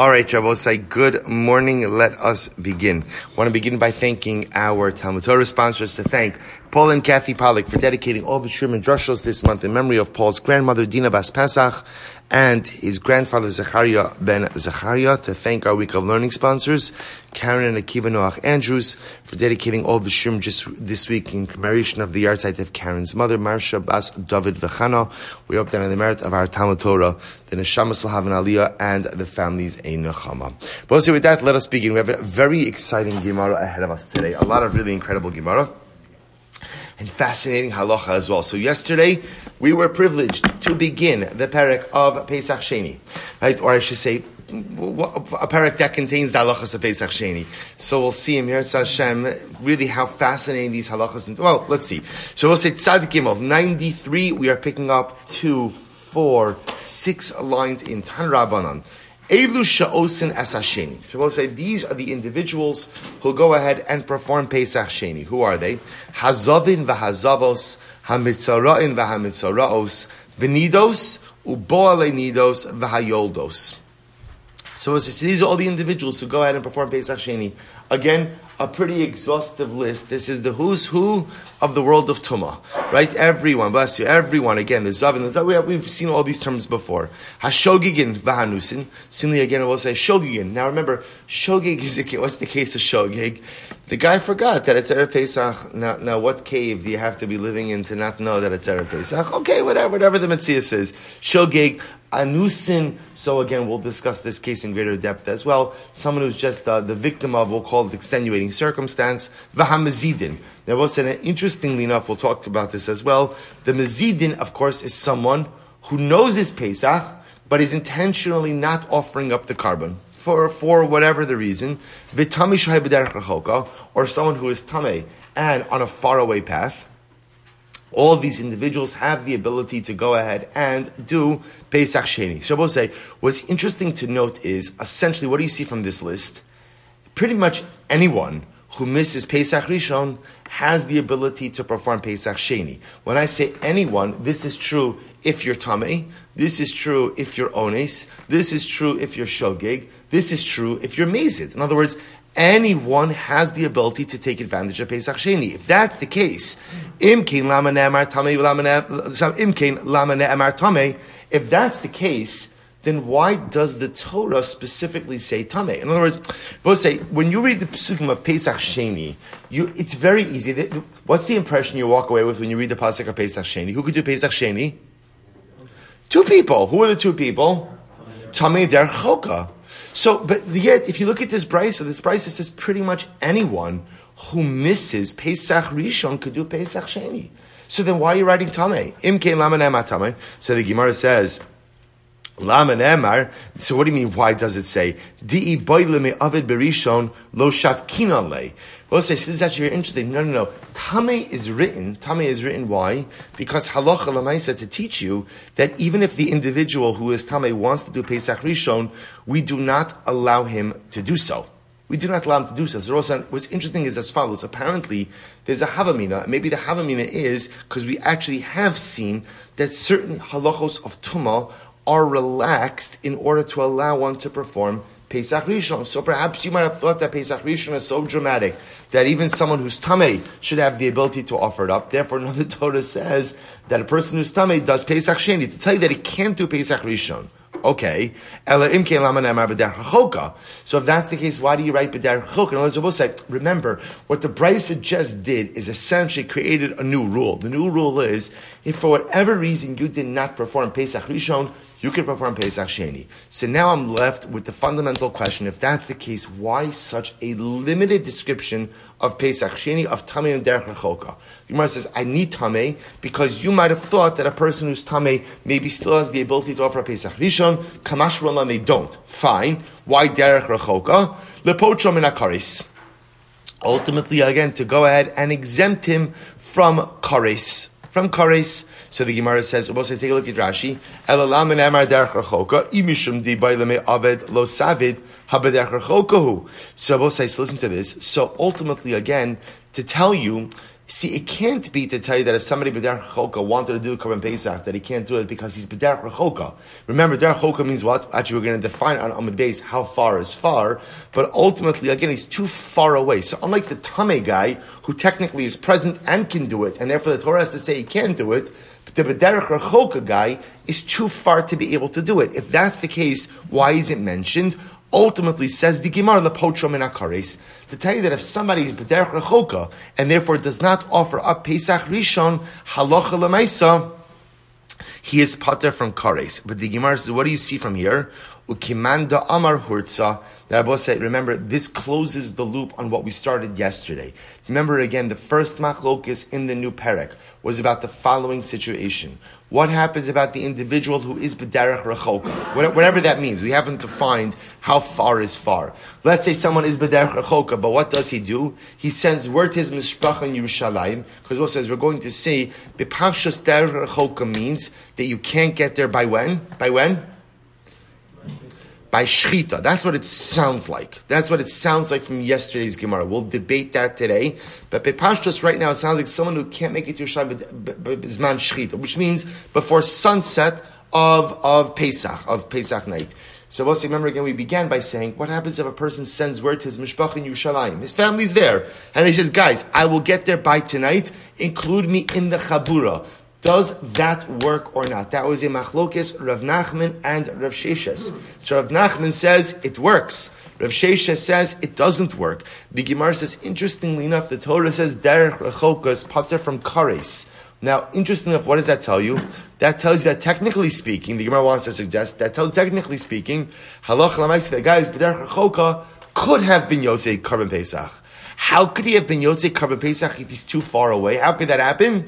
All right, Rabosai, good morning. Let us begin. I want to begin by thanking our Talmud Torah sponsors, to thank Paul and Kathy Pollack for dedicating all the Shurim and Drushos this month in memory of Paul's grandmother, Dina Bas Pesach, and his grandfather, Zachariah Ben Zachariah. To thank our Week of Learning sponsors, Karen and Akiva Noach Andrews, for dedicating all the Shurim just this week in commemoration of the yahrzeit of Karen's mother, Marsha Bas David Vechana. We hope that on the merit of our Talmud Torah, the Neshamas will have an Aliyah and the families a Nechama. But with that, let us begin. We have a very exciting Gemara ahead of us today. A lot of really incredible Gemara. And fascinating halacha as well. So yesterday, we were privileged to begin the perek of Pesach Sheni, right? Or I should say, a perek that contains the halachas of Pesach Sheni. So we'll see in Yeretz Hashem really how fascinating these halachas. Well, let's see. So we'll say Tzad Gimel 93. We are picking up 2, 4, 6 lines in Tan Rabbanan. Elu Sha'osin as Hasheni. So we'll say these are the individuals who'll go ahead and perform Pesach Sheni. Who are they? Hazavin v'hazavos, hamitzara'in v'hamitzara'os, v'nidos, u'bo'ale nidos, v'hayoldos. So we'll say these are all the individuals who go ahead and perform Pesach Sheni. Again, a pretty exhaustive list. This is the who's who of the world of Tumah, right? Everyone, bless you, everyone. Again, the Zav and the Zav, we've seen all these terms before. Hashogigin v'hanusin. Similarly, again, I will say Shogigin. Now remember, Shogig is a cave. What's the case of Shogig? The guy forgot that it's Erev Pesach. Now what cave do you have to be living in to not know that it's Erev Pesach? Okay, whatever the Metzias is. Shogig, Anusin. So again, we'll discuss this case in greater depth as well. Someone who's just the victim of, we'll call it extenuating circumstance. V'hamazidin. There was an interestingly enough, we'll talk about this as well. The mezidin, of course, is someone who knows it's Pesach, but is intentionally not offering up the carbon for whatever the reason. V'tamishay b'derech hachoka, or someone who is tamei and on a faraway path. All these individuals have the ability to go ahead and do Pesach Sheni. So I will say, what's interesting to note is, essentially, what do you see from this list? Pretty much anyone who misses Pesach Rishon has the ability to perform Pesach Sheni. When I say anyone, this is true if you're Tamei, this is true if you're Ones, this is true if you're Shogeg, this is true if you're Mezid. In other words, anyone has the ability to take advantage of Pesach Sheni. If that's the case, if that's the case, then why does the Torah specifically say Tameh? In other words, we'll say, when you read the Pesukim of Pesach Sheni, it's very easy. What's the impression you walk away with when you read the Pasuk of Pesach Sheni? Who could do Pesach Sheni? 2 people. Who are the 2 people? Tameh der Choka. So, but yet, if you look at this Brisa says pretty much anyone who misses Pesach Rishon could do Pesach Sheni. So then why are you writing Tameh? Imkein lama ne'emar Tameh. So the Gemara says, Lama ne'emar. So what do you mean, why does it say? Di'i boile me'avid berishon lo shavkinan le. Well, say, so this is actually very interesting. No. Tameh is written, why? Because halacha l'maisa to teach you that even if the individual who is Tameh wants to do Pesach Rishon, we do not allow him to do so. So what's interesting is as follows. Apparently, there's a Havamina. Maybe the Havamina is because we actually have seen that certain halachos of Tumah are relaxed in order to allow one to perform Pesach Rishon. So perhaps you might have thought that Pesach Rishon is so dramatic that even someone who's Tameh should have the ability to offer it up. Therefore, another Torah says that a person who's Tameh does Pesach Sheni to tell you that he can't do Pesach Rishon. Okay. So if that's the case, why do you write B'derech Choka? Remember, what the Brisa just did is essentially created a new rule. The new rule is, if for whatever reason you did not perform Pesach Rishon, you can perform Pesach Sheni. So now I'm left with the fundamental question, if that's the case, why such a limited description of Pesach Sheni, of Tameh and Derech Rechoka? The Gemara says, I need Tameh, because you might have thought that a person who's Tameh maybe still has the ability to offer a Pesach Rishon, Kamash Rolan, they don't. Fine. Why Derech Rechoka? Lepocho min HaKares. Ultimately, again, to go ahead and exempt him from Kares. So the Gemara says, we'll say, take a look at Rashi. So we'll say, so listen to this. So ultimately, again, to tell you, See, it can't be to tell you that if somebody B'derech Choka wanted to do Korban Pesach, that he can't do it because he's B'derech Choka. Remember, B'derech Choka means what? Actually, we're going to define on Amud Beis how far is far, but ultimately, again, he's too far away. So unlike the Tamei guy, who technically is present and can do it, and therefore the Torah has to say he can do it, but the B'derech Choka guy is too far to be able to do it. If that's the case, why is it mentioned? Ultimately, says the Gemara, L'pocho min hakares, to tell you that if somebody is b'derech rechoka and therefore does not offer up Pesach Rishon, halacha l'maisa, he is pater from kares. But the Gemara says, what do you see from here? Ukimanda amar hurtza. The Rabbi said, remember, this closes the loop on what we started yesterday. Remember again, the first machlokus in the new perek was about the following situation. What happens about the individual who is b'derech rechoka? Whatever that means, we haven't defined how far is far. Let's say someone is b'derech rechoka, but what does he do? He sends word to his mishpacha in Yerushalayim, because what says, we're going to say, b'pashas derech rechoka means that you can't get there by when? By when? By shechita. That's what it sounds like. That's what it sounds like from yesterday's Gemara. We'll debate that today. But bepashtos right now, it sounds like someone who can't make it to Yerushalayim b'zman shechita, which means before sunset of Pesach night. So we'll see, remember again, we began by saying, what happens if a person sends word to his mishpacha in Yerushalayim? His family's there. And he says, guys, I will get there by tonight. Include me in the chabura. Does that work or not? That was a machlokes, Rav Nachman and Rav Sheshes. So Rav Nachman says it works. Rav Sheshes says it doesn't work. The Gemara says, interestingly enough, the Torah says derech rechoka is pater from kares. Now, interestingly enough, what does that tell you? That tells you that technically speaking, the Gemara wants to suggest that tells technically speaking, halach l'maisa, the guy who's derech rechoka could have been Yosei Korban Pesach. How could he have been Yosei Korban Pesach if he's too far away? How could that happen?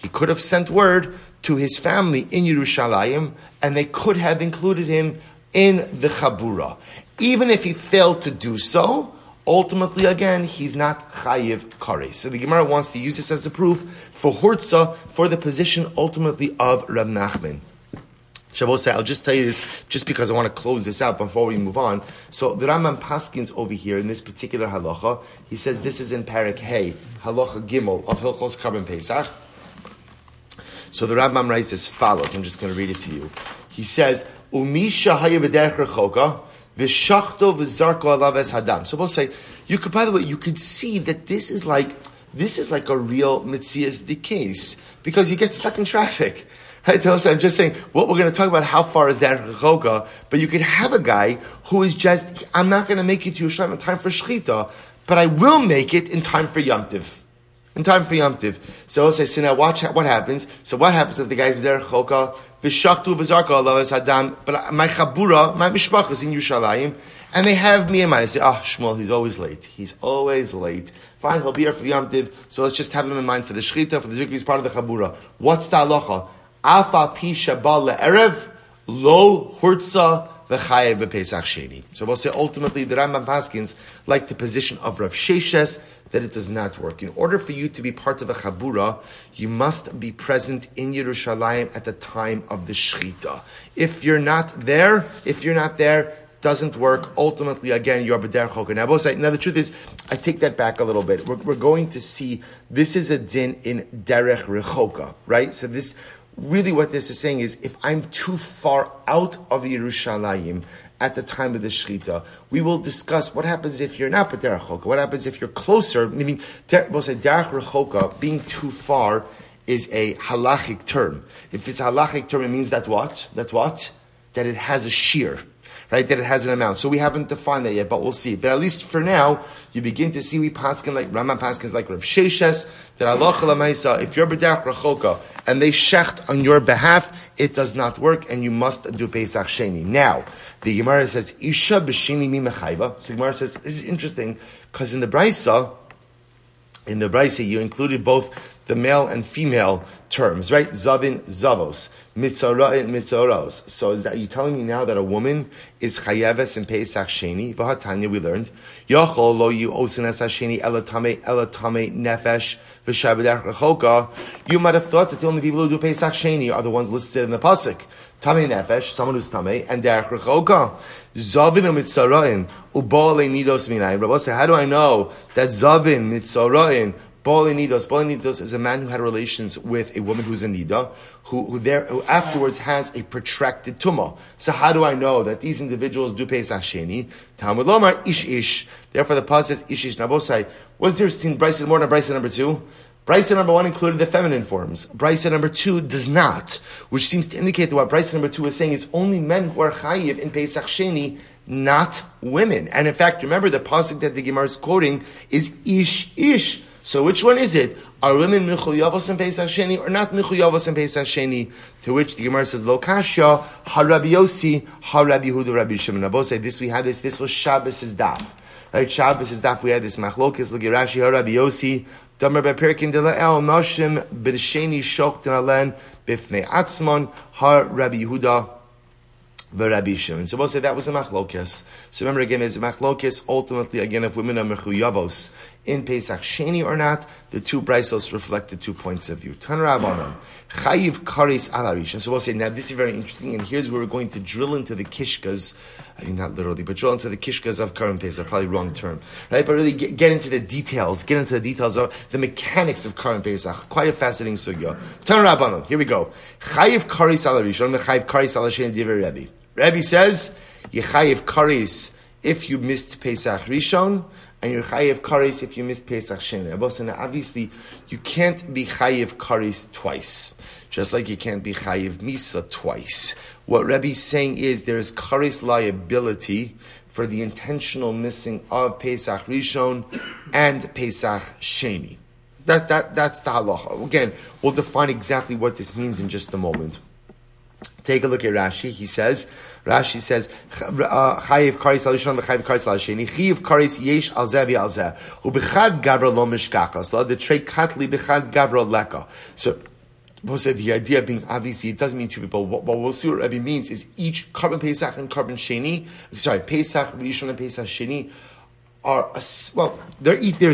He could have sent word to his family in Yerushalayim, and they could have included him in the Chabura. Even if he failed to do so, ultimately, again, he's not Chayiv Kares. So the Gemara wants to use this as a proof for Hurtza, for the position, ultimately, of Rav Nachman. Shavuos, I'll just tell you this, just because I want to close this out before we move on. So the Rambam Paskins over here in this particular halacha, he says this is in Parak Hey, halacha Gimel of Hilchos Korban Pesach. So the Rambam writes as follows. I'm just going to read it to you. He says, "Umisha hayu b'derech rechoka v'shachto v'zarko alav es hadam." So we'll say, you could, by the way, you could see that this is like a real mitzias de case because you get stuck in traffic. Right? So I'm just saying, what we're going to talk about, how far is that rechoka? But you could have a guy who is just, I'm not going to make it to Yerushalayim in time for shechita, but I will make it in time for Yom Tov. In time for Yom Tov. So I'll say, so now watch what happens. So what happens if the guy's b'derech choka, v'shachtu v'zarka alav es hadam, but my chabura, my mishpacha is in Yerushalayim, and they have me in mind. They say, Shmuel, he's always late. Fine, he'll be here for Yom Tov, so let's just have him in mind for the shechita, for the zikri, he's part of the chabura. What's the halacha? Afa pi sheba le'erev, lo hurtza, v'chayev v'pesach sheni. So we'll say, ultimately, the Rambam Paskins like the position of Rav Sheshes, that it does not work. In order for you to be part of a chabura, you must be present in Yerushalayim at the time of the shechita. If you're not there, doesn't work. Ultimately, again, you are b'derech choka. Now, the truth is, I take that back a little bit. We're going to see, this is a din in derech rechoka, right? So this, really what this is saying is, if I'm too far out of Yerushalayim, at the time of the shechita, we will discuss what happens if you're not b'derech choka. What happens if you're closer? Meaning, we'll say derech rechoka, being too far, is a halachic term. If it's a halachic term, it means that what? That it has a shear, right? That it has an amount. So we haven't defined that yet, but we'll see. But at least for now, you begin to see we paskin like Rambam Paskins like Rav Sheshes, that halacha l'maisa, if you're b'derech rechoka and they shecht on your behalf, it does not work, and you must do Pesach Sheni. Now, the Gemara says, Isha b'sheni mi mechayva. So the Gemara says, this is interesting, because in the Brisa, you included both the male and female terms, right? Zavin, zavos, mitzora, and mitzoros. So is that, you're telling me now that a woman is chayeves in Pesach Sheni? V'hatanya, we learned, Yachol lo yu osin es hasheni elatame nefesh. You might have thought that the only people who do Pesach Sheni are the ones listed in the pasuk. Tamei nefesh, someone who's tamei, and derech rechoka. Zavin u'mitzarain, u'balei nidos minayim. Rabbi said, how do I know that Zavin, mitzarain, Baal Nidos. Baal Nidos is a man who had relations with a woman who's a Nida, who afterwards has a protracted tumah. So how do I know that these individuals do Pesach Sheni? Talmud Lomar, Ish Ish. Therefore the Pasuk says, Ish Ish Nabosai. What's the difference between Brisa Gemara and Brisa number 2? Brisa number 1 included the feminine forms. Brisa number 2 does not, which seems to indicate that what Brisa number 2 is saying is only men who are chayiv in Pesach Sheni, not women. And in fact, remember the pasuk that the Gemara is quoting is Ish Ish. So which one is it? Are women Michuyavos and Pesach Sheni or not Michuyavos and Pesach Sheni? To which the Gemara says, Lo Kasha, Ha Rabbi Yossi, Ha Rabbi Yehuda, Rabbi Shimon Bar Yosai. This was Shabbos' daf. Right, Shabbos' daf, we had this machlokes, Look at Rashi, Ha Rabbi Yossi, Damar B'Perkin De La'el, Noshim, B'Sheni, Shok, Denalen, B'Fnei Atzmon, Ha Rabbi Yehuda, Rabbi Shimon. So we'll say that was a machlokes. So remember again, there's a machlokes, ultimately again, if women are mechuyavos in Pesach Sheni or not, the two brisos reflect the two points of view. Tan Rabbanan, Chayiv Kares Al HaRishon. So we'll say, now this is very interesting, and here's where we're going to drill into the kishkas, I mean not literally, but drill into the kishkas of Karim Pesach, probably wrong term, right? But really get into the details of the mechanics of Karim Pesach. Quite a fascinating sugya. Tan Rabbanan, here we go. Chayiv Kares Al HaRishon, Chayiv Kares Al HaSheni Divrei Rebbe. Rebbe says, Yechayev Kares if you missed Pesach Rishon, and Yechayev Kares if you missed Pesach Sheni. Now obviously, you can't be Chayev Kares twice, just like you can't be Chayev Misa twice. What Rebbe is saying is there is Kares liability for the intentional missing of Pesach Rishon and Pesach Sheni. That's the halacha. Again, we'll define exactly what this means in just a moment. Take a look at Rashi. Rashi says, Chayiv Kares Al Rishon v'Chayiv Kares Al Sheni. Chayiv Kares Yesh Al Zeh V'Al Zeh. U'Bechad Gavra Lo Mishkachas. La Detrei Katli Bechad Gavra Leka. So, we'll say the idea being obviously it doesn't mean two people. But we'll see what Rebbe means is each Karban Pesach and Karban Sheni. Sorry, Pesach Rishon and Pesach Sheni there's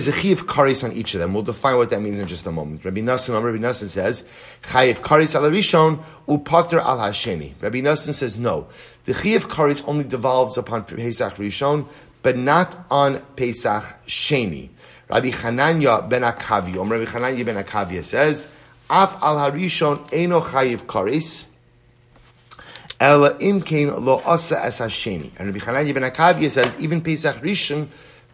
a Chayiv Kares on each of them. We'll define what that means in just a moment. Rabbi Nassim says, Chayiv Kares Al HaRishon Upater Al HaSheni. Rabbi Nassim says, no. The Chayiv Kares only devolves upon Pesach Rishon, but not on Pesach Sheni. Rabbi Hananya ben Akavya says, Af Al HaRishon Eino Chayiv Kares Ela Imkein Lo Asa Es HaSheni. And Rabbi Hananya ben Akavya says, even Pesach Rishon,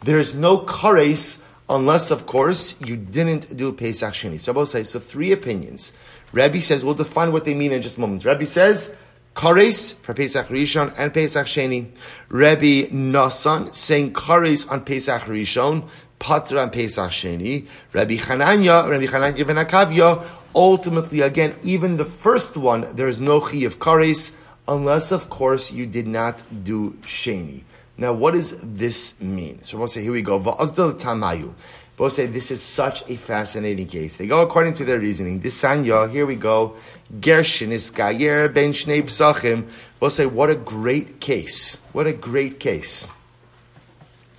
there is no kares unless, of course, you didn't do Pesach Sheni. So, Rabbi says, so three opinions. Rabbi says, we'll define what they mean in just a moment. Rabbi says, kares for Pesach Rishon and Pesach Sheni. Rabbi Nassan saying kares on Pesach Rishon, patra on Pesach Sheni. Rabbi Hananya ben Akavya, ultimately, again, even the first one, there is no Chayiv kares unless, of course, you did not do Sheni. Now, what does this mean? So we'll say, here we go. Va'azdal tamayu. We'll say, this is such a fascinating case. They go according to their reasoning. This sanya, here we go. Gershin is gayer ben shnei b'sachim. We'll say, what a great case. What a great case.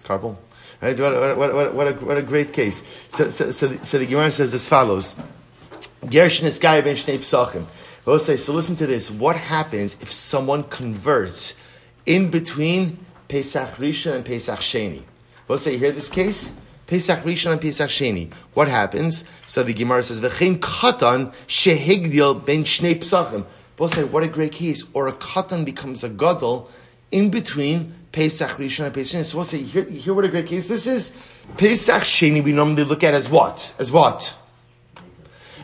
Carpal. Right? What a great case. So the Gemara says as follows. Gershin is gayer ben shnei b'sachim. We'll say, so listen to this. What happens if someone converts in between Pesach Rishon and Pesach Sheni? We'll say, you hear this case? Pesach Rishon and Pesach Sheni. What happens? So the Gemara says, V'chein katan shehigdil ben shnei psachim. We'll say, what a great case. Or a katan becomes a gadol in between Pesach Rishon and Pesach Sheni. So we'll say, you hear what a great case this is? Pesach Sheni we normally look at as what?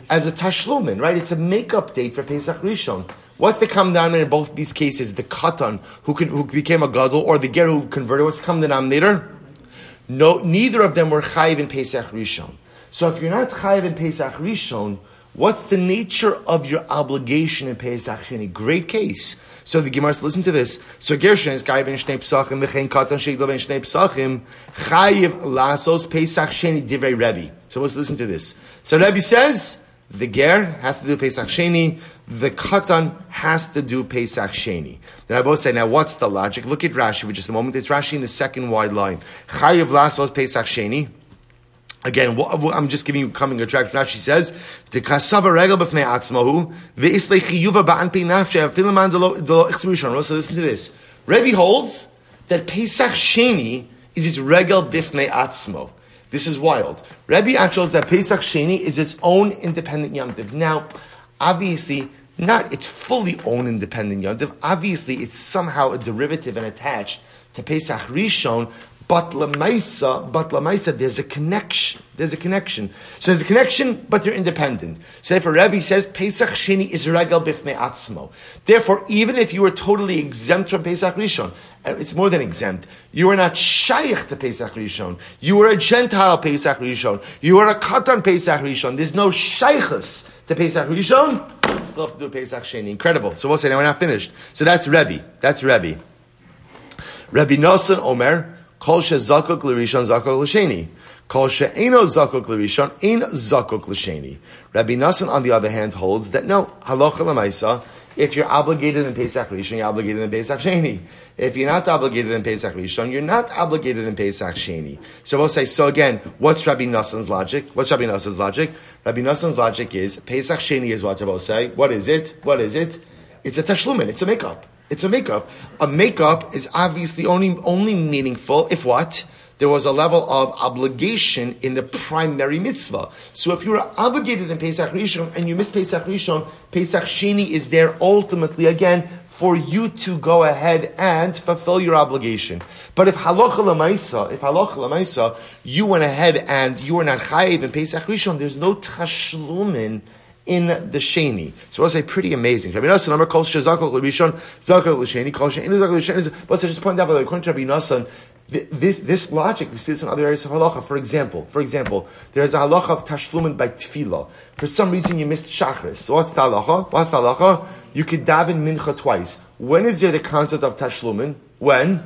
As a tashlumin, right? It's a make-up date for Pesach Rishon. What's the common denominator in both these cases? The katan who became a gadol, or the ger who converted. What's the common denominator? No, neither of them were chayiv in Pesach Rishon. So if you're not chayiv in Pesach Rishon, what's the nature of your obligation in Pesach Sheni? Great case. So the Gemara says, listen to this. So Gershin is chayiv in shnei pesachim, v'chein katan sheigdol ben shnei pesachim, chayiv lasos Pesach Sheni divrei Rebbe. So let's listen to this. So Rebbe says, the ger has to do Pesach Sheni. The katan has to do Pesach Sheni. Then I both say, now what's the logic? Look at Rashi for just a moment. It's Rashi in the second wide line. Chayiv lasos Pesach Sheni. Again, I'm just giving you coming attraction. Rashi says, the kasava regel b'fnei atzmahu ve'islei chiyuva ba'an pei nafshei afilaman delo ichsim rishon. So listen to this. Rebbe holds that Pesach Sheni is his regel b'fnei atzmo. This is wild. Rebbe actually says that Pesach Sheni is its own independent Yom Tov. Now, obviously, not its fully own independent Yom Tov. Obviously, it's somehow a derivative and attached to Pesach Rishon. But Lamaisa, there's a connection. So there's a connection, but they're independent. So therefore, Rebbe says, Pesach Sheni is Regel Bifnei Atzmo. Therefore, even if you were totally exempt from Pesach Rishon, it's more than exempt. You are not Shaykh to Pesach Rishon. You are a Gentile Pesach Rishon. You are a Katan Pesach Rishon. There's no Shaykhus to Pesach Rishon. Still have to do Pesach Sheni. Incredible. So we'll say, now we're not finished. So that's Rebbe. Rebbe Nosson Omer, Kol she'zakok l'rishon zakok l'sheni. Kol she'eno zakok l'rishon ein zakok l'sheni. Rabbi Nassan, on the other hand, holds that no, halacha l'maisa, if you're obligated in Pesach Rishon, you're obligated in Pesach Sheni. If you're not obligated in Pesach Rishon, you're not obligated in Pesach Sheni. So we'll say, so again, what's Rabbi Nassan's logic? Rabbi Nassan's logic is, Pesach Sheni is what we'll say. What is it? It's a tashlumin. It's a makeup. A makeup is obviously only meaningful if what? There was a level of obligation in the primary mitzvah. So if you were obligated in Pesach Rishon and you missed Pesach Rishon, Pesach Sheni is there ultimately, again, for you to go ahead and fulfill your obligation. But if halacha l'maisa, you went ahead and you were not chayiv in Pesach Rishon, there's no tashlumin in the Sheni. So I'll say pretty amazing. Rabbi Nassan, number calls Shazakal Rishon, Zakal Lishani, calls Shani Zakal. But I just pointed out by the way, according to Rabbi Nassan, this logic, we see this in other areas of halacha. For example, there is a halacha of tashlumin by tefillah. For some reason you missed shacharis. So what's the halacha? You could daven mincha twice. When is there the concept of tashlumin? When?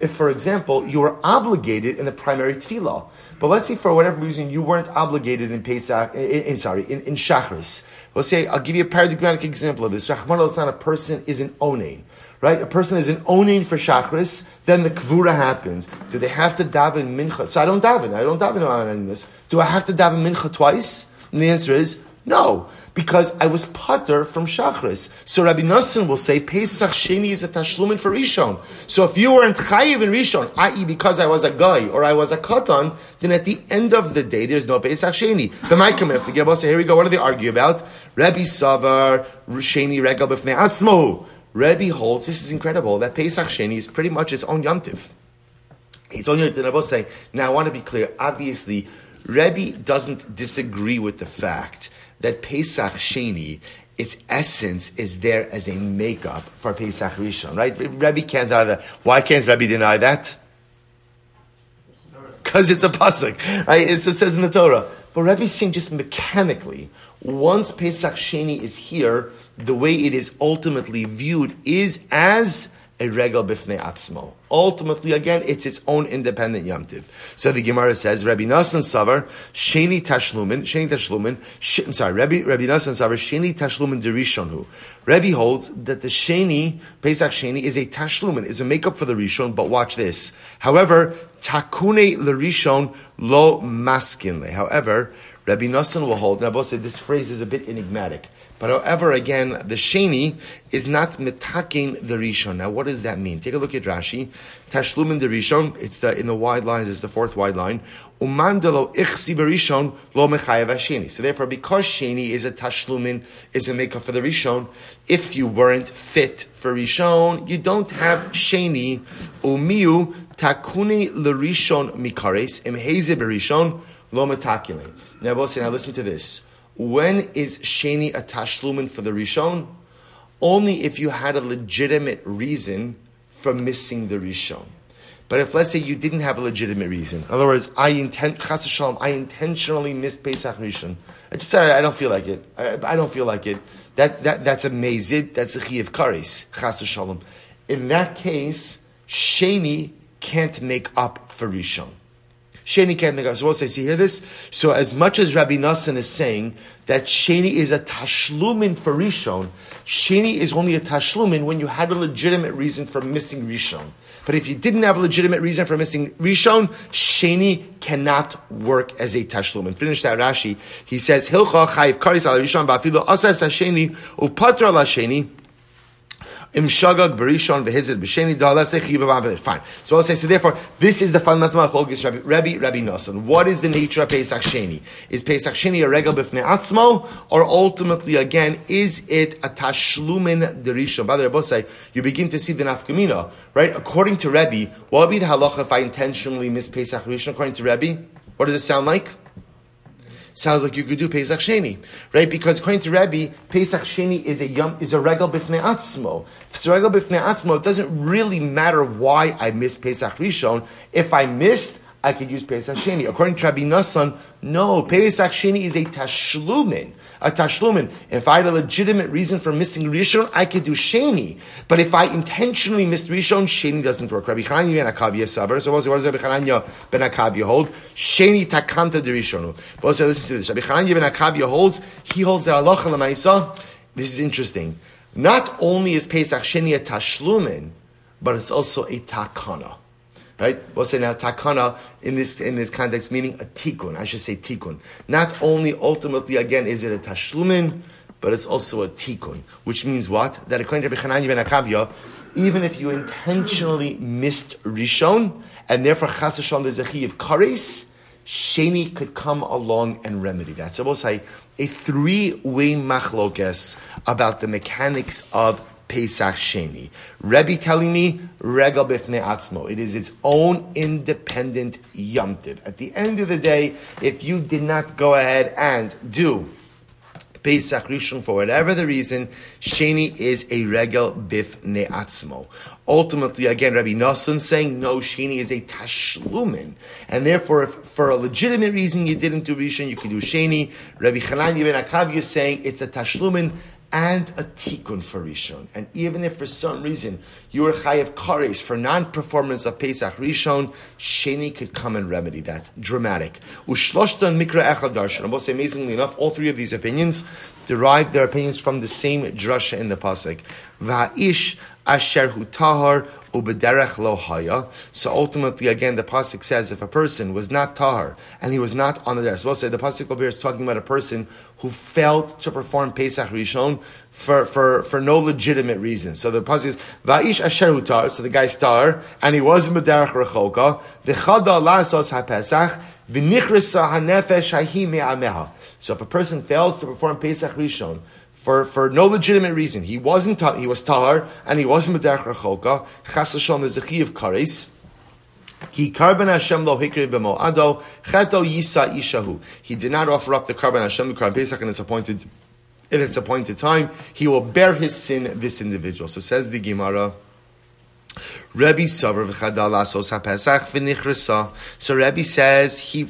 If, for example, you were obligated in the primary tefillah, but let's say for whatever reason you weren't obligated in Pesach, in Shacharis. Let's say, I'll give you a paradigmatic example of this. Rahman al-San, a person is an onain, right? A person is an onain for Shacharis, then the Kvura happens. Do they have to daven mincha? So I don't daven on this. Do I have to daven mincha twice? And the answer is no, because I was putter from Shacharis. So Rabbi Nassan will say, Pesach Sheni is a tashlumin for Rishon. So if you weren't chayiv in Rishon, i.e. because I was a guy or I was a katan, then at the end of the day, there's no Pesach Sheni. But my commitment, here we go, what do they argue about? Rabbi Savar, Sheni Regel B'fnei Atzmo. Rabbi holds, this is incredible, that Pesach Sheni is pretty much its own Yom Tov. It's only Yom Tov. I will say, now I want to be clear, obviously, Rebbe doesn't disagree with the fact that Pesach Sheni, its essence is there as a makeup for Pesach Rishon, right? Rebbe can't deny that. Why can't Rebbe deny that? Because it's a pasuk, right? It says in the Torah. But Rebbe's saying just mechanically, once Pesach Sheni is here, the way it is ultimately viewed is as a regel b'fnei atzmo. Ultimately, again, it's its own independent Yom Tov. So the Gemara says, Rabbi Nassan Savar, Rabbi Nassan Savar, Sheni Tashlumin Derishonu. Rabbi holds that the Sheni, Pesach Sheni, is a Tashlumin, is a makeup for the Rishon, but watch this. However, Takune L'Rishon Lo Maskinle. However, Rabbi Nassan will hold, and I both said this phrase is a bit enigmatic. But however, again, the Sheni is not mitakin the Rishon. Now, what does that mean? Take a look at Rashi. Tashlumin the Rishon, it's the fourth wide line. Umandelo ichsi berishon lo mechayev hasheni. So therefore, because Sheni is a tashlumin, is a makeup for the Rishon, if you weren't fit for Rishon, you don't have Sheni. Umiu takuni l'Rishon mikares imheze berishon lo metakilin. Now listen to this. When is Sheni a tashlumin for the Rishon? Only if you had a legitimate reason for missing the Rishon. But if, let's say, you didn't have a legitimate reason, in other words, I intentionally missed Pesach Rishon. I just said, I don't feel like it. I don't feel like it. That's a mezid. That's a chiyav kares. Chas v'shalom. In that case, Sheni can't make up for Rishon. Sheni can't make up. So we'll say, see, hear this? So as much as Rabbi Nassan is saying that Sheni is a tashlumin for Rishon, Sheni is only a tashlumin when you had a legitimate reason for missing Rishon. But if you didn't have a legitimate reason for missing Rishon, Sheni cannot work as a tashlumin. Finish that Rashi. He says, Hilcha chayiv karis ala Rishon ba'afilo asas hasheni u'patra la Sheni. Im Shagag Berishon v'Hizid b'Sheni Da. Let's say Chiyuv B'Mavet. Fine. So I'll say. So therefore, this is the fundamental machlokes Rabbi Nosson. What is the nature of Pesach Sheni? Is Pesach Sheni a regel b'fnei atzmo, or ultimately again is it a tashlumin derishon? By the way, both say you begin to see the nafkamina, right? According to Rabbi, what would be the halacha if I intentionally miss Pesach Rishon? According to Rabbi, what does it sound like? Sounds like you could do Pesach Sheni, right? Because according to Rabbi, Pesach Sheni is a regal b'fnei atzmo. If it's a regal b'fnei atzmo, it doesn't really matter why I missed Pesach Rishon. If I missed, I could use Pesach Sheni. According to Rabbi Nosson, no, Pesach Sheni is a tashlumin. A tashlumin. If I had a legitimate reason for missing Rishon, I could do Sheni. But if I intentionally missed Rishon, Sheni doesn't work. Rabbi Chananya ben Akavya Saber. So what does Rabbi Chananya ben Akavya hold? Sheni takanta de Rishonu. But also listen to this. Rabbi Chananya ben Akavya holds that halacha l'maisa. This is interesting. Not only is Pesach Sheni a tashlumin, but it's also a takana. Right? We'll say now takana in this context, meaning a tikkun. I should say tikkun. Not only ultimately again is it a tashlumin, but it's also a tikkun, which means what? That according to Rabbi Chananya ben Akavya, even if you intentionally missed Rishon, and therefore Chas Hashem there's a chiyuv kares, Sheni could come along and remedy that. So we'll say a three-way machlokes about the mechanics of Pesach Sheni. Rebbe telling me, Regal b'fnei atzmo. It is its own independent Yom Tov. At the end of the day, if you did not go ahead and do Pesach Rishon for whatever the reason, Sheni is a Regal b'fnei atzmo. Ultimately, again, Rabbi Nosson saying, no, Sheni is a tashlumin. And therefore, if for a legitimate reason you didn't do Rishon, you can do Sheni. Rabbi Chananya ben Akavya is saying, it's a tashlumin and a tikkun for Rishon. And even if for some reason you were chayav kares for non-performance of Pesach Rishon, Sheni could come and remedy that. Dramatic. Ushloshtan mikra echad darshan. I will say, amazingly enough, all three of these opinions derive their opinions from the same drasha in the pasuk. Va'ish asher hu tahar ubederech lo haya. So ultimately, again, the pasuk says, if a person was not tahar and he was not on the derech, we'll say the pasuk over here is talking about a person who failed to perform Pesach Rishon for no legitimate reason. So the pasuk is Va'ish Asher Hu Tahar, so the guy's tahar, and he was B'derech Rechoka, V'chada Lasos HaPesach, V'nichresa HaNefesh Hahi Me'ameha. So if a person fails to perform Pesach Rishon for no legitimate reason, he was tahar, and he wasn't B'derech Rechoka, Chas Hashem Lezechi of Kares, he did not offer up the Karban Hashem, Karban Pesach, in its appointed time. He will bear his sin, this individual. So says the Gemara. Rabbi Savar v'chadal lasos haPesach v'nichrasa. So Rabbi says he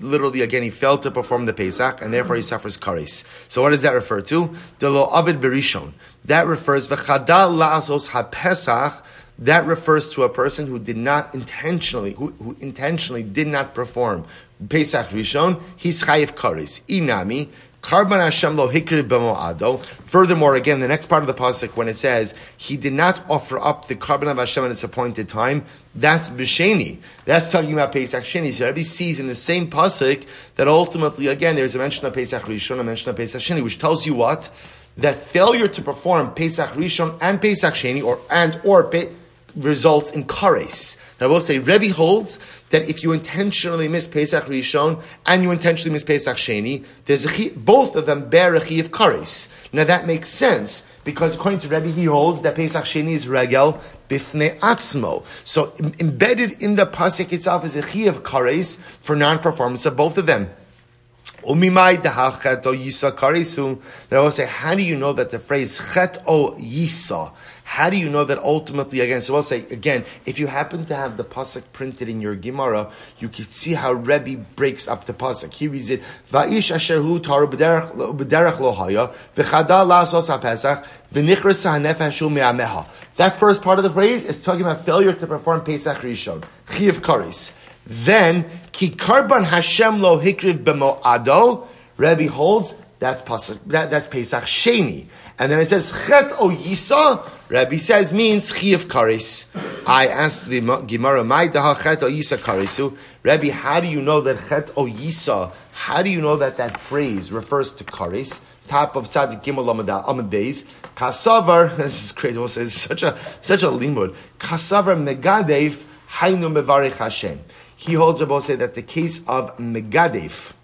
literally again he failed to perform the Pesach and therefore he suffers kares. So what does that refer to? The lo avid berishon. That refers v'chadal lasos haPesach. That refers to a person who did not intentionally, who intentionally did not perform Pesach Rishon. He's chayiv kares. Inami karban Hashem lo hikriv b'mo'ado. Furthermore, again, the next part of the pasuk when it says he did not offer up the karban of Hashem at its appointed time, that's b'sheni. That's talking about Pesach Sheni. So Rabbi sees in the same pasuk that ultimately, again, there's a mention of Pesach Rishon, a mention of Pesach Sheni, which tells you what? That failure to perform Pesach Rishon and Pesach Sheni, results in kares. Now I will say, Rebbe holds that if you intentionally miss Pesach Rishon and you intentionally miss Pesach Sheni, both of them bear a chiyuv kares. Now that makes sense because according to Rebbe, he holds that Pesach Sheni is regel bifnei atzmo. So embedded in the pasuk itself is a chiyuv kares for non-performance of both of them. That I will say, how do you know that the phrase chet o yisa? How do you know that ultimately, again, so I'll say, again, if you happen to have the pasuk printed in your Gemara, you can see how Rebbe breaks up the pasuk. He reads it, Va'ish asher hu taru b'derech lo haya, v'chada lasos ha'pesach, v'nichresa ha'nefesh hu me'ameha. That first part of the phrase is talking about failure to perform Pesach Rishon. Chiyuv kares. Then, ki karban Hashem lo hikriv b'mo'ado, Rebbe holds, that's Pesach Sheni. And then it says, Chet o Yisa, Rabbi says, means Chiyuv Kares. I asked the Gemara, Mai Daha Chet o Yisa Karesu. Rabbi, how do you know that Chet o Yisa, how do you know that phrase refers to Kares? Top of Tzad Gimel Amad Beis. Kasavar, this is crazy. We'll say it's such a limud. Kasavar megadev hainu mevarich Hashem. He holds up. We'll say that the case of megadev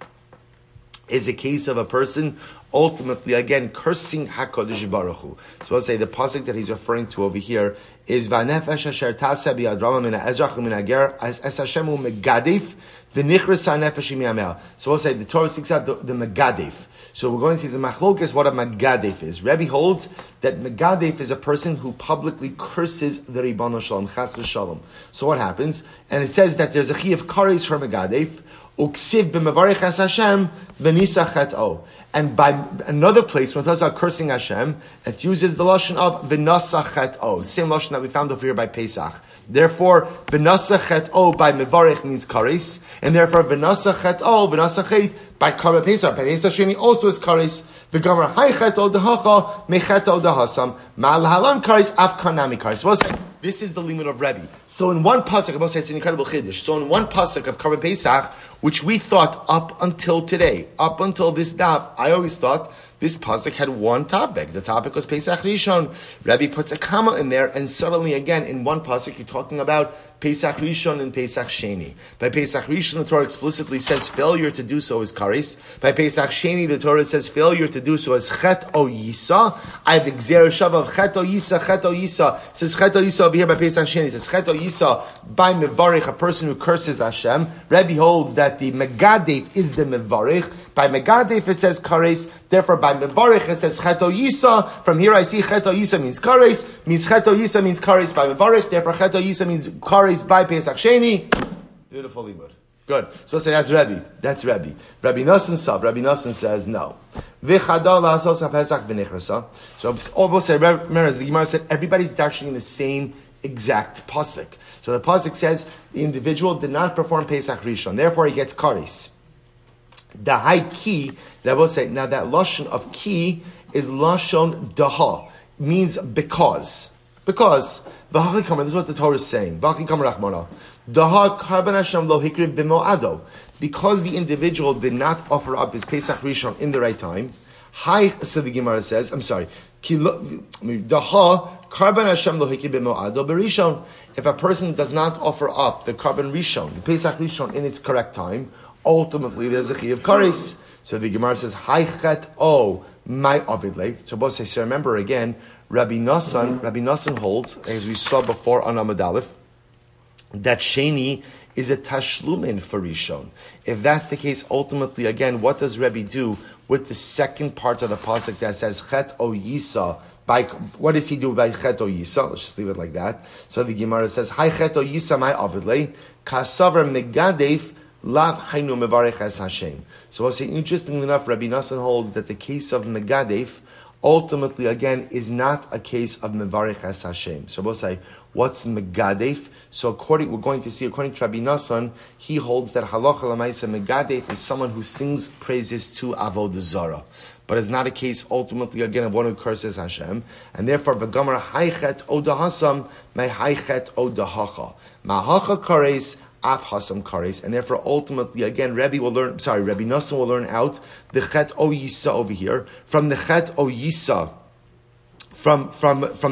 is a case of a person ultimately again cursing Hakadosh Baruch Hu. So we'll say the pasuk that he's referring to over here is vanefesh asher tasa biadrama mina ezrach mina ger es Hashem hu megadev v'nichras hanefesh miyamel. So we'll say the Torah seeks out the megadev. So we're going to see the machlokes what a megadev is. Rebbe holds that megadev is a person who publicly curses the Ribbono Shalom, Chas v'Shalom. So what happens? And it says that there's a chiyuv kares for megadev, uksiv b'mevarich as Hashem v'nisa chet'o. And by another place, when it talks about cursing Hashem, it uses the lashon of v'nasa chet'o, same lashon that we found over here by Pesach. Therefore, v'nasa chet'o by mevarich means kares, and therefore v'nasa chet'o by Karba Pesach. By Pesach Sheni also is kares. The Gemara hay chet'o dehacha me chet'o dehasam ma'al halan kares af kanami kares. What's that? This is the limud of Rebbe. So in one pasuk, I must say it's an incredible chiddush. So in one pasuk of Karban Pesach, which we thought up until today, up until this daf, I always thought this pasuk had one topic. The topic was Pesach Rishon. Rebbe puts a comma in there, and suddenly again in one pasuk you're talking about Pesach Rishon and Pesach Sheni. By Pesach Rishon, the Torah explicitly says failure to do so is kares. By Pesach Sheni, the Torah says failure to do so is chet o yisa. I have the gzeir shav of chet o yisa, chet o yisa. It says chet o yisa over here by Pesach Sheni. It says chet o yisa by mevarich, a person who curses Hashem. Rebbe holds that the megadev is the mevarich. By megadev it says kares. Therefore, by mevarich it says chet o yisa. From here I see chet o yisa means kares. Means chet o yisa means kares by mevarich. Therefore, chet o yisa means kares by Pesach Sheni. Beautiful limud. Good. So say that's Rebbe. That's Rebbe. Rabbi Nosson Sav. Rabbi Nosson says no. So almost say Rebbe, the Gemara said everybody's dashing the same exact pasuk. So the pasuk says the individual did not perform Pesach Rishon, therefore he gets kares. The high ki. That will say now that lashon of ki is lashon daha, means because. Because. This is what the Torah is saying. Because the individual did not offer up his Pesach Rishon in the right time, so the Gemara says, I'm sorry, if a person does not offer up the Karban Rishon, the Pesach Rishon in its correct time, ultimately there's a chiyuv kares. So the Gemara says, so both say, so remember again, Rabbi Nosson holds, as we saw before on Amud Aleph, that Sheni is a tashlumin for Rishon. If that's the case, ultimately, again, what does Rebbe do with the second part of the pasuk that says Chet O Yisa? By what does he do by Chet O Yisa? Let's just leave it like that. So the Gemara says, "Hi Chet O Yisa, my avidle kasaver megadev lav hainu mevarech as Hashem." So we'll say, interestingly enough, Rabbi Nosson holds that the case of megadev ultimately, again, is not a case of mevarich as Hashem. So we'll say, what's megadev? So according to Rabbi Nosson, he holds that halacha lamaisa megadev is someone who sings praises to avodah zarah, but it's not a case ultimately again of one who curses Hashem, and therefore v'gamar haychet odahasam may haychet odahacha mahacha kares af hasam kares, and therefore ultimately again Rabbi Nosson will learn out the chet o yisa over here from the chet o yisa from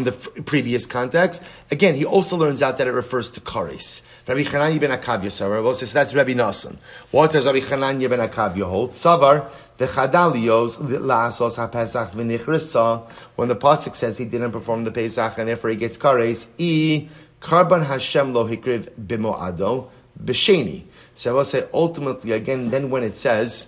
the previous context. Again, he also learns out that it refers to kares. Rabbi Chananya ben Akavya savar, so that's Rabbi Nosson. What does Rabbi Chananya ben Akavya hold? Savar the chadalios la'asos ha'pesach v'nichrisa. When the pasuk says he didn't perform the pesach and therefore he gets kares. E karban Hashem lo hikriv b'mo'ado b'sheni. So I will say ultimately again, then when it says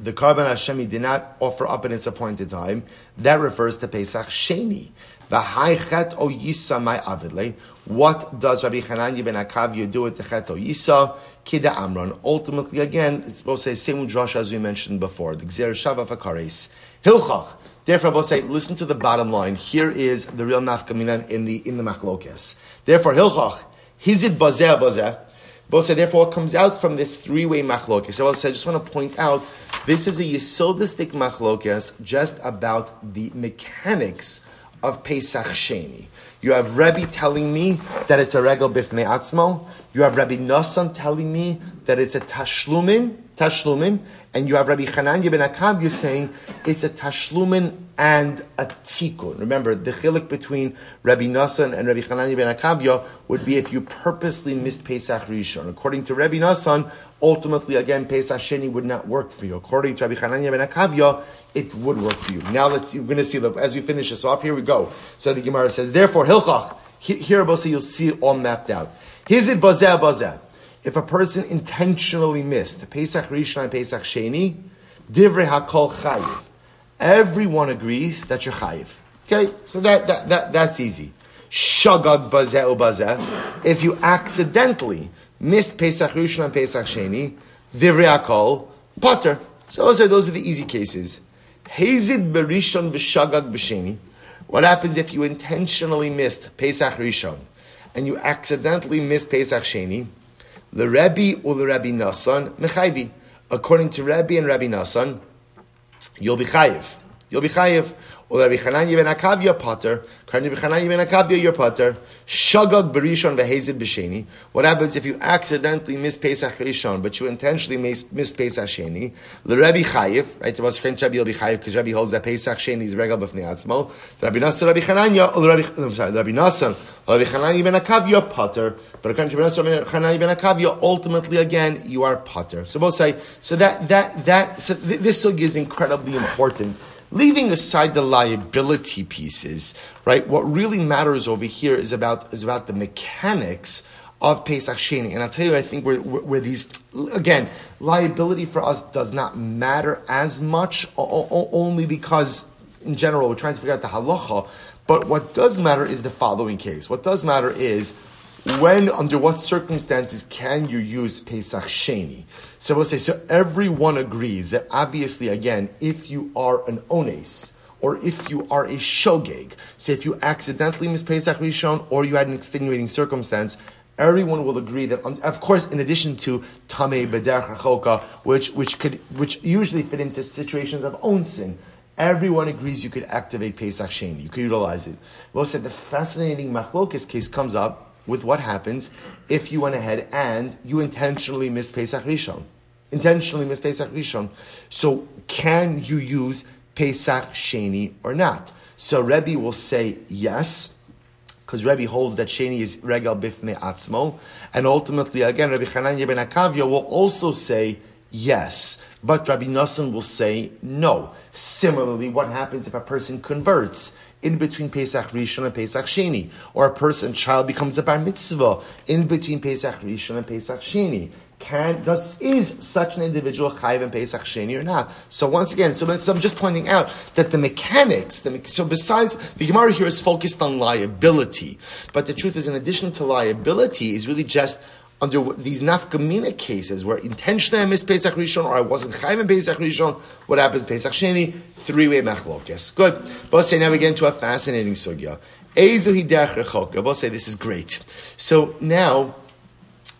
the Karban Hashem did not offer up in its appointed time, that refers to Pesach Sheni. V'hai chet o yisa mai avidle. What does Rabbi Chananya ben Akavya do with the chet o yisa? Kida amron. Ultimately again, it's supposed to say same drasha as we mentioned before. The gzeir shav ha'kares hilchach. Therefore, I will say, listen to the bottom line. Here is the real nafkamina in the machlokes. Therefore, hilchach hizid bazeh bazeh. Both say, therefore, what comes out from this three-way machlokes? So I just want to point out, this is a yesodistic machlokes just about the mechanics of Pesach Sheni. You have Rebbe telling me that it's a regel bifnei atzmo. You have Rabbi Nosson telling me that it's a tashlumin. Tashlumin, and you have Rabbi Hananya ben Akabya saying it's a Tashlumin and a Tikkun. Remember, the chiluk between Rabbi Nassan and Rabbi Hananya ben Akabya would be if you purposely missed Pesach Rishon. According to Rabbi Nassan, ultimately, again, Pesach Sheni would not work for you. According to Rabbi Hananya ben Akavya, it would work for you. Now, we're going to see, look, as we finish this off, here we go. So the Gemara says, therefore, Hilchach, here, you'll see it all mapped out. Hizid Bazeh Bazeh. If a person intentionally missed Pesach Rishon and Pesach Sheni, Divrei Hakol Chayiv. Everyone agrees that you're Chayiv. Okay, so that's easy. Shagad Bazeh Ubazeh. If you accidentally missed Pesach Rishon and Pesach Sheni, Divrei Hakol Pater. So those are the easy cases. Hazid Berishon v'Shagag b'Sheni. What happens if you intentionally missed Pesach Rishon and you accidentally missed Pesach Sheni? The Rebbe or the Rabbi Nassan Mechayvi. According to Rebbe and Rabbi Nassan, you'll be Chayiv. You'll be Chayiv. Or Rabbi Hananya ben Akavya Pater. Rabbi Hananya ben Akavya, you're Pater. Shagag Berishon v'Hezid b'Sheni. What happens if you accidentally miss Pesach Rishon, but you intentionally miss Pesach Sheni? The Rebbe Chayiv, right? The Rabbi will be Chayiv because Rabbi holds that Pesach Sheni is Regal b'Fnei Atzmo. The Rabbi Nassan, Rabbi Hananya, Rabbi Nassan, Rabbi Hananya ben Akavya Pater. But according to Rabbi Nassan, Hananya ben Akavya, ultimately again you are Pater. So both say so this sugya is incredibly important. Leaving aside the liability pieces, right? What really matters over here is about the mechanics of Pesach Sheni. And I'll tell you, I think where these, again, liability for us does not matter as much, only because in general we're trying to figure out the halacha. But what does matter is the following case. What does matter is, when, under what circumstances can you use Pesach Sheni? So we'll say, so everyone agrees that obviously, again, if you are an ones, or if you are a shogeg, say if you accidentally miss Pesach Rishon, or you had an extenuating circumstance, everyone will agree that, of course, in addition to Tamei B'derech HaChoka, which usually fit into situations of own sin, everyone agrees you could activate Pesach Sheni, you could utilize it. We'll say the fascinating Machlokas case comes up with what happens if you went ahead and you intentionally missed Pesach Rishon. So can you use Pesach Sheni or not? So Rebbe will say yes, because Rebbe holds that Sheni is Regal Bifnei Atzmo. And ultimately, again, Rabbi Hananya ben Akavya will also say yes, but Rabbi Nassan will say no. Similarly, what happens if a person converts in between Pesach Rishon and Pesach Sheni, or a person, child becomes a bar mitzvah in between Pesach Rishon and Pesach Sheni? Is such an individual chayiv in Pesach Sheni or not? So once again, so I'm just pointing out that the mechanics, so besides, the Gemara here is focused on liability, but the truth is, in addition to liability, is really just under these nafkamina cases where intentionally I missed Pesach Rishon, or I wasn't chayim in Pesach Rishon, what happens in Pesach Sheni? 3-way machlokas. Good. But let's say now we get into a fascinating sugya. Ezuhi derech rechoka. We'll say this is great. So now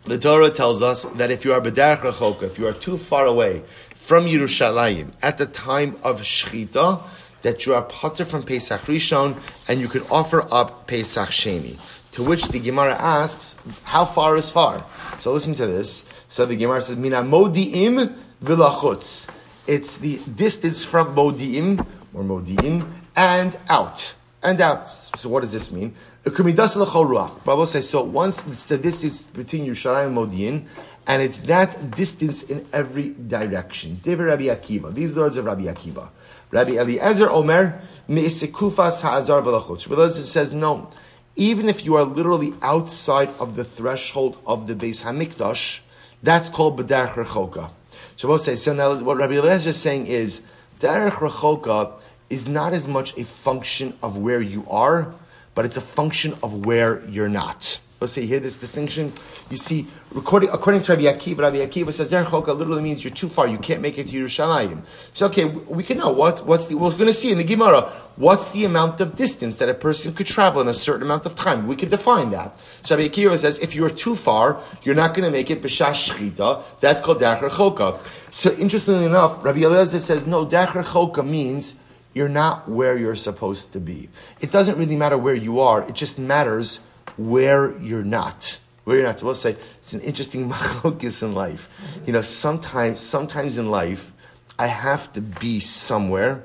the Torah tells us that if you are b'derech rechoka, if you are too far away from Yerushalayim at the time of shechita, that you are pater from Pesach Rishon and you could offer up Pesach Sheni. To which the Gemara asks, how far is far? So listen to this. So the Gemara says, Mina Modi'im Vilachutz. It's the distance from Modi'im, or Modi'im, and out. And out. So what does this mean? Rabbi says, so once it's the distance between Yerushalayim and Modi'in, and it's that distance in every direction. Devar Rabbi Akiva. These words of Rabbi Akiva. Rabbi Eliezer Omer, Me'isekufas ha'azar Vilachutz. Rabbi Eliezer says, no. Even if you are literally outside of the threshold of the Beis Hamikdash, that's called b'derech rechoka. So we'll say, so now what Rabbi Eliezer is saying is, derech rechoka is not as much a function of where you are, but it's a function of where you're not. Let's see here, this distinction. You see, according to Rabbi Akiva says, derech rechoka literally means you're too far, you can't make it to Yerushalayim. So okay, we can know we're going to see in the Gemara, what's the amount of distance that a person could travel in a certain amount of time? We could define that. So Rabbi Akiva says, if you are too far, you're not going to make it b'shash shchita. That's called derech rechoka. So interestingly enough, Rabbi Eliezer says, no, derech rechoka means you're not where you're supposed to be. It doesn't really matter where you are. It just matters where you're not. where you're not supposed to say. It's an interesting machlokes in life. You know, sometimes in life, I have to be somewhere,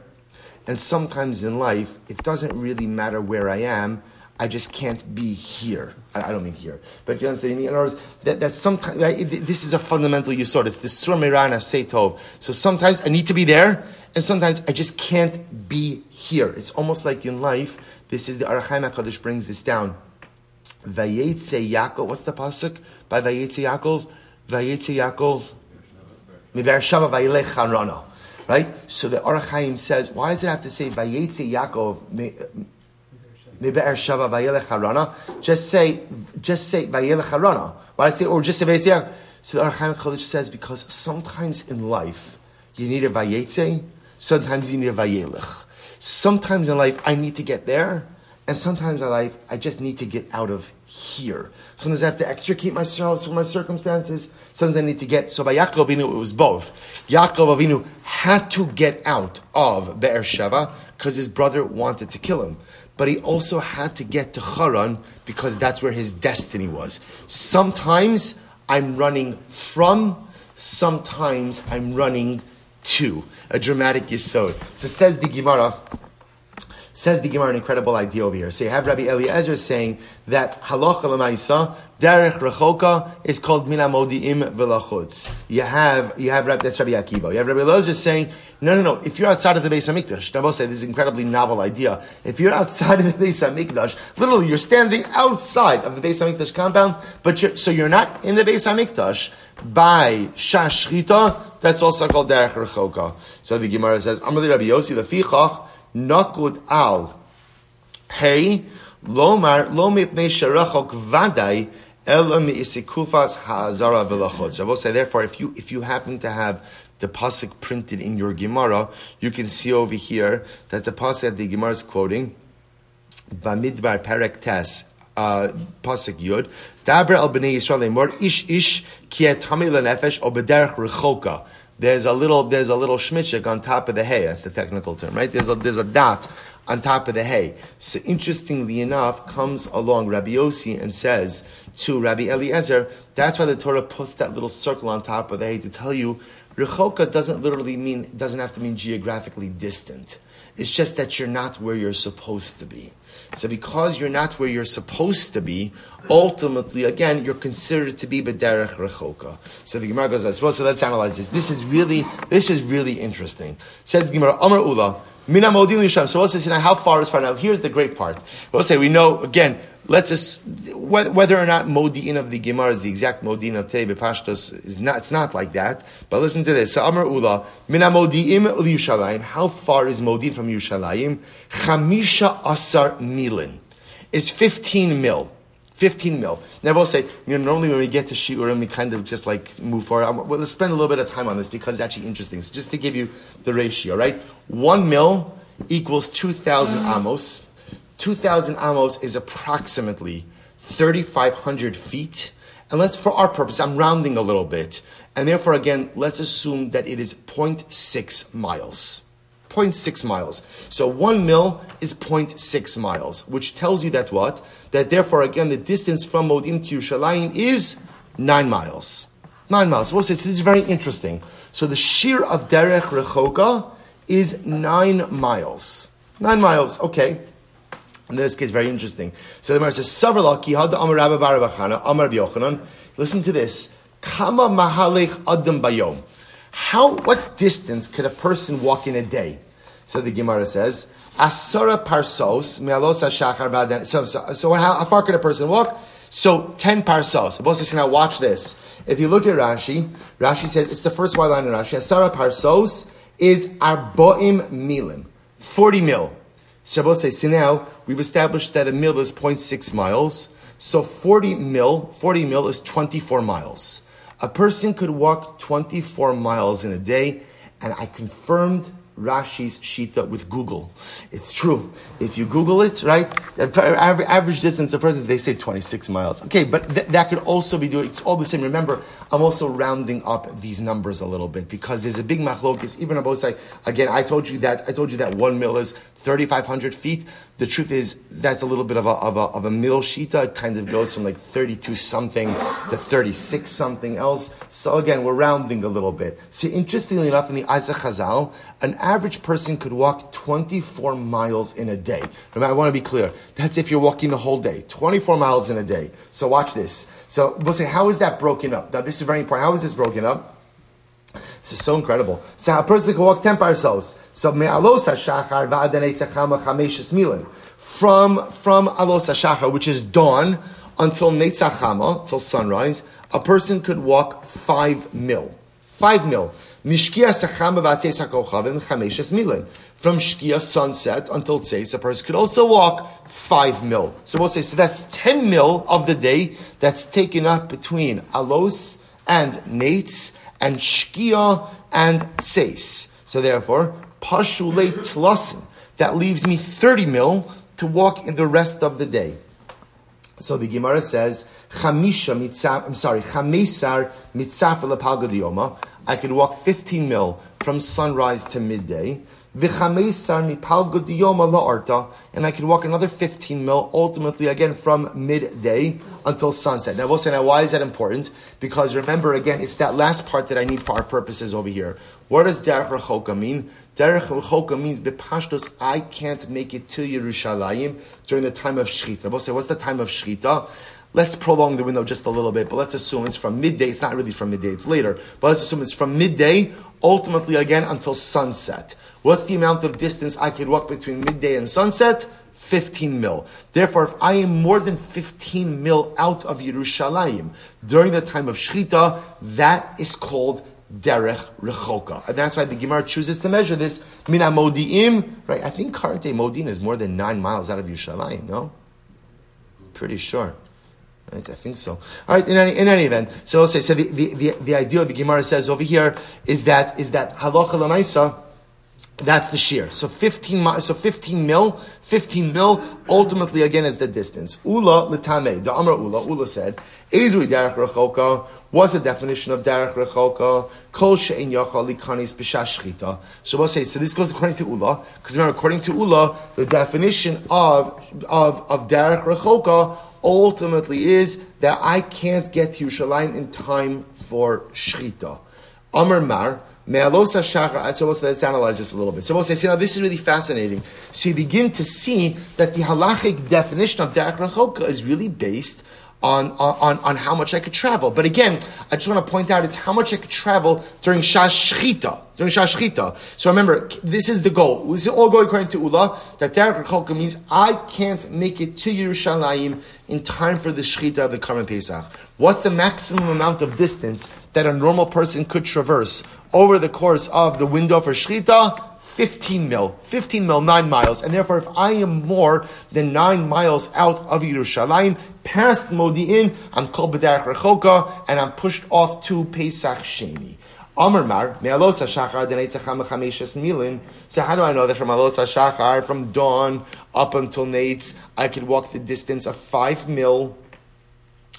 and sometimes in life, it doesn't really matter where I am. I just can't be here. I don't mean here, but you understand. In other words, that sometimes right, this is a fundamental yisod. It's the sur meirana seitov. So sometimes I need to be there, and sometimes I just can't be here. It's almost like in life. This is the Aruch Haim HaKadosh brings this down. Vayetze Yaakov. What's the pasuk by Vayetze Yaakov? Vayetze Yaakov. Mibe'er Sheva vayilech Hanrana. Right. So the Aruch Haim says, why does it have to say Vayetze Yaakov? Just say vayelech harana. Why did I say or just say vayetze Yaakov? So the Aruch Haim HaKadosh says because sometimes in life you need a vayetze, sometimes you need a vayelech. Sometimes in life I need to get there, and sometimes in life I just need to get out of here. Sometimes I have to extricate myself from my circumstances. Sometimes I need to get. So by Yaakov Avinu it was both. Yaakov Avinu had to get out of Be'er Sheva because his brother wanted to kill him. But he also had to get to Haran because that's where his destiny was. Sometimes I'm running from, sometimes I'm running to. A dramatic yisod. So says the Gemara, an incredible idea over here. So you have Rabbi Eliezer saying that halacha l'maisa, derech rechoka is called mina modi'im v'lachutz. You have that's Rabbi Akiva. You have Rabbi Eliezer saying, no. If you're outside of the Beis Hamikdash, Nabo said this is an incredibly novel idea. If you're outside of the Beis Hamikdash, literally you're standing outside of the Beis Hamikdash compound, but you're not in the Beis Hamikdash by shashrita. That's also called derech rechoka. So the Gemara says, Amrli Rabbi Yossi lefichach. Nakud al, hey, lomar lo mipnei sherachok vaday ela meisikufas haazara v'lachot. I will say, therefore, if you happen to have the pasuk printed in your Gemara, you can see over here that the pasuk the Gemara is quoting, Bamidbar Perek Tes, pasuk Yud, Dabra al bnei Yisrael leimor ish ki etami lenefesh o b'derech rechoka. There's a little shmitchik on top of the hay. That's the technical term, right? There's a dot on top of the hay. So interestingly enough, comes along Rabbi Yossi and says to Rabbi Eliezer, that's why the Torah puts that little circle on top of the hay to tell you, rechoka doesn't have to mean geographically distant. It's just that you're not where you're supposed to be. So because you're not where you're supposed to be, ultimately, again, you're considered to be b'derech rechoka. So the Gemara goes as well. So let's analyze this. This is really interesting. Says the Gemara, Amar Ula, Mina Modim Lisham. So we'll say, how far is far? Now, here's the great part. We'll say, we know, again, whether or not Modi'in of the Gemara is the exact Modi'in of Tei B'Pashtos, it's not like that. But listen to this. So Amar Ula, Mina Modi'im L'Yushalayim. How far is Modi'in from Yushalayim? Chamisha Asar Milin. Is 15 mil. 15 mil. Now we'll say, normally when we get to Shi'urim, we kind of just move forward. Well, let's spend a little bit of time on this because it's actually interesting. So just to give you the ratio, right? 1 mil equals 2,000 amos. 2,000 amos is approximately 3,500 feet. And let's, for our purpose, I'm rounding a little bit. And therefore, again, let's assume that it is 0.6 miles. 0.6 miles. So 1 mil is 0.6 miles, which tells you that what? That therefore, again, the distance from Modim to Yerushalayim is 9 miles. 9 miles. So this is very interesting. So the shear of Derech Rechoka is 9 miles. 9 miles. Okay. And this case is very interesting. So the Gemara says, Savrla ki had Amar Rabba Bar Rava Chana, Amar Yochanan. Listen to this. Kama mahalech adam bayom. What distance could a person walk in a day? So the Gemara says, Asara parsos, me'alos ha'shachar v'adan. So how far could a person walk? So 10 parsos. Boss, now watch this. If you look at Rashi says, it's the first white line in Rashi. Asara parsos is arboim milim. 40 mil. So Boss, so now we've established that a mil is 0.6 miles. So 40 mil is 24 miles. A person could walk 24 miles in a day, and I confirmed Rashi's Shita with Google. It's true. If you Google it, right, average distance of persons, they say 26 miles. Okay, but that could also be doing, it's all the same. Remember, I'm also rounding up these numbers a little bit because there's a big machlokes, even on both sides. Again, I told you that 1 mil is 3,500 feet. The truth is, that's a little bit of a middle Shita. It kind of goes from like 32 something to 36 something else. So again, we're rounding a little bit. So interestingly enough, in the Eyes of Chazal, an average person could walk 24 miles in a day. Remember, I want to be clear. That's if you're walking the whole day. 24 miles in a day. So watch this. So we'll say, how is that broken up? Now, this is very important. How is this broken up? This is so incredible. So a person can walk 10 parsos. So me'alos hashachar va'adanei tzachama chameshes milim. From alos hashachar, which is dawn, until neitzachama, until sunrise, a person could walk 5 mil. 5 mil. Mishkia sachama va'atzeis hakochavim chameshes milim. From shkia, sunset, until tzeis, a person could also walk 5 mil. So we'll say, so that's 10 mil of the day that's taken up between alos and neitz, and shkia and seis. So therefore, pashulei tlasin. That leaves me 30 mil to walk in the rest of the day. So the Gemara says, chamesar mitzaf l'pagod yoma. I could walk 15 mil from sunrise to midday. V'chamesar mipalgod yoma la'arta. And I could walk another 15 mil, ultimately, again, from midday until sunset. Now, we'll say, now, why is that important? Because remember, again, it's that last part that I need for our purposes over here. What does derech rechoka mean? Derech rechoka means, b'pashtos, I can't make it to Yerushalayim during the time of Shechita. We'll say, what's the time of Shechita? Let's prolong the window just a little bit, but let's assume it's from midday. It's not really from midday, it's later. But let's assume it's from midday, ultimately, again, until sunset. What's the amount of distance I could walk between midday and sunset? 15 mil. Therefore, if I am more than 15 mil out of Yerushalayim during the time of Shechita, that is called derech rechoka. And that's why the Gemara chooses to measure this. Min ha-modi'im, right? I think current day Modi'in is more than 9 miles out of Yerushalayim, no? Pretty sure. Right, I think so. All right. In any event, so let's say. So the idea the Gemara says over here is that halacha l'maisa. That's the shear. So 15 mil. Ultimately, again, is the distance. Ula l'tamei. The Amar Ula said, "Ezui derech rechoka." What's the definition of derech rechoka? Kol she'en yachal likanis b'shas shechita. So we'll say. So this goes according to Ula, because remember, according to Ula, the definition of derech rechoka ultimately is that I can't get to Yerushalayim in time for Shechita. Amar Mar, me'alos hashachar. So let's analyze this a little bit. So we'll say, see, now this is really fascinating. So you begin to see that the halachic definition of derech rechoka is really based on how much I could travel. But again, I just want to point out, it's how much I could travel during Shas Shechita. So remember, this is the goal. This is all going according to Ula, that derech rechoka means I can't make it to Yerushalayim in time for the Shechita of the Karban Pesach. What's the maximum amount of distance that a normal person could traverse over the course of the window for Shechita? 15 mil, 9 miles. And therefore, if I am more than 9 miles out of Yerushalayim, past Modi'in, I'm called b'derech rechoka, and I'm pushed off to Pesach Sheni. Amar Mar, me'alos hashachar denei tzacham chameshes milim. So how do I know that from alos hashachar, from dawn up until neitz, I could walk the distance of 5 mil?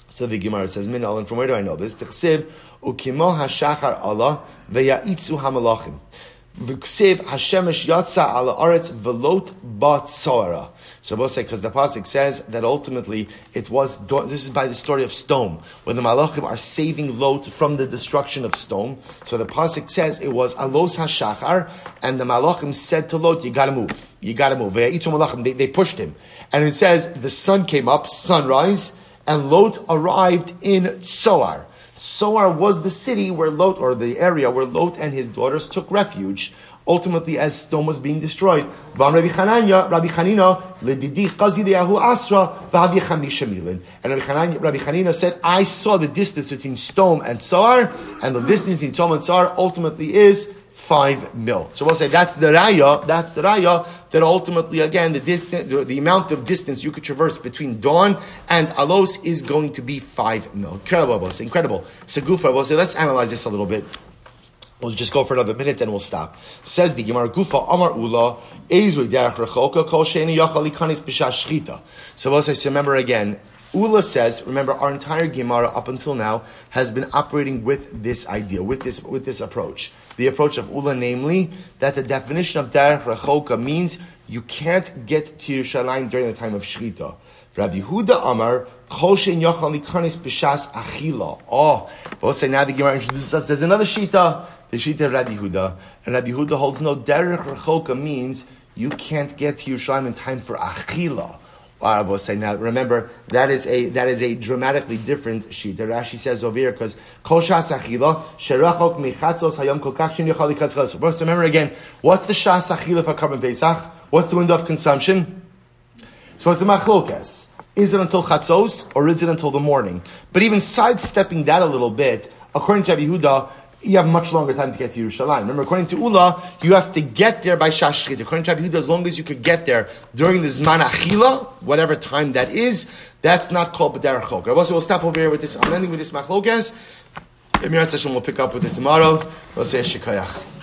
So the Gemara says, min alin, from where do I know this? T'chsev, ukimo hashachar ala, ve'ya'itzu hamalachim. V'ksiv Hashemesh yatsa ala aretz velot batzara. So we'll say, because the pasuk says that ultimately it was. This is by the story of Sodom, when the Malachim are saving Lot from the destruction of Sodom. So the pasuk says it was alos hashachar, and the Malachim said to Lot, "You gotta move." They pushed him, and it says the sun came up, sunrise, and Lot arrived in Tsoar. Tsoar was the city where Lot, or the area where Lot and his daughters took refuge, ultimately as Sodom was being destroyed. And Rabbi Hanina said, I saw the distance between Sodom and Tsoar, and the distance between Sodom and Tsoar ultimately is 5 mil. So we'll say that's the raya, that ultimately, again, the distance, the amount of distance you could traverse between dawn and alos is going to be 5 mil. Incredible. So Gufa, we'll say, let's analyze this a little bit. We'll just go for another minute, then we'll stop. Says the Gemara, Gufa Amar Ula, Ezwe Derech Rechoka, Kol Sheini Yachal Likanis B'Shash Shchita. So we'll say, remember again, Ula says, remember, our entire Gemara up until now has been operating with this idea, with this approach. The approach of Ula, namely, that the definition of Derech Rechoka means you can't get to Yerushalayim during the time of Shchita. Rabbi Yehuda Amar, Kol Shein Yachal Likanis B'Shas Achila. Oh, we'll say now the Gemara introduces us, there's another Shita. The Shita of Rabbi Yehuda. And Rabbi Yehuda holds no, Derech Rechoka means you can't get to Yerushalayim in time for Achila. Well, say now, remember, that is a dramatically different Shita. Rashi says over here, because Kol Shas Achila, Sherachok Mechatzos Hayom Kol Kach Shin Yochal Likatzchal. So remember again, what's the Shas Achila for Karban Pesach? What's the window of consumption? So it's a Machlokes. Is it until Chatzos, or is it until the morning? But even sidestepping that a little bit, according to Rabbi Yehuda, you have much longer time to get to Yerushalayim. Remember, according to Ula, you have to get there by Shash Shchita. According to Rabbi Yehuda, as long as you could get there during the Zman Achila, whatever time that is, that's not called Derech Rechoka. Also, we'll stop over here with this. I'm ending with this Machlokes. Emirat Hashem will pick up with it tomorrow. We'll say Shikayach.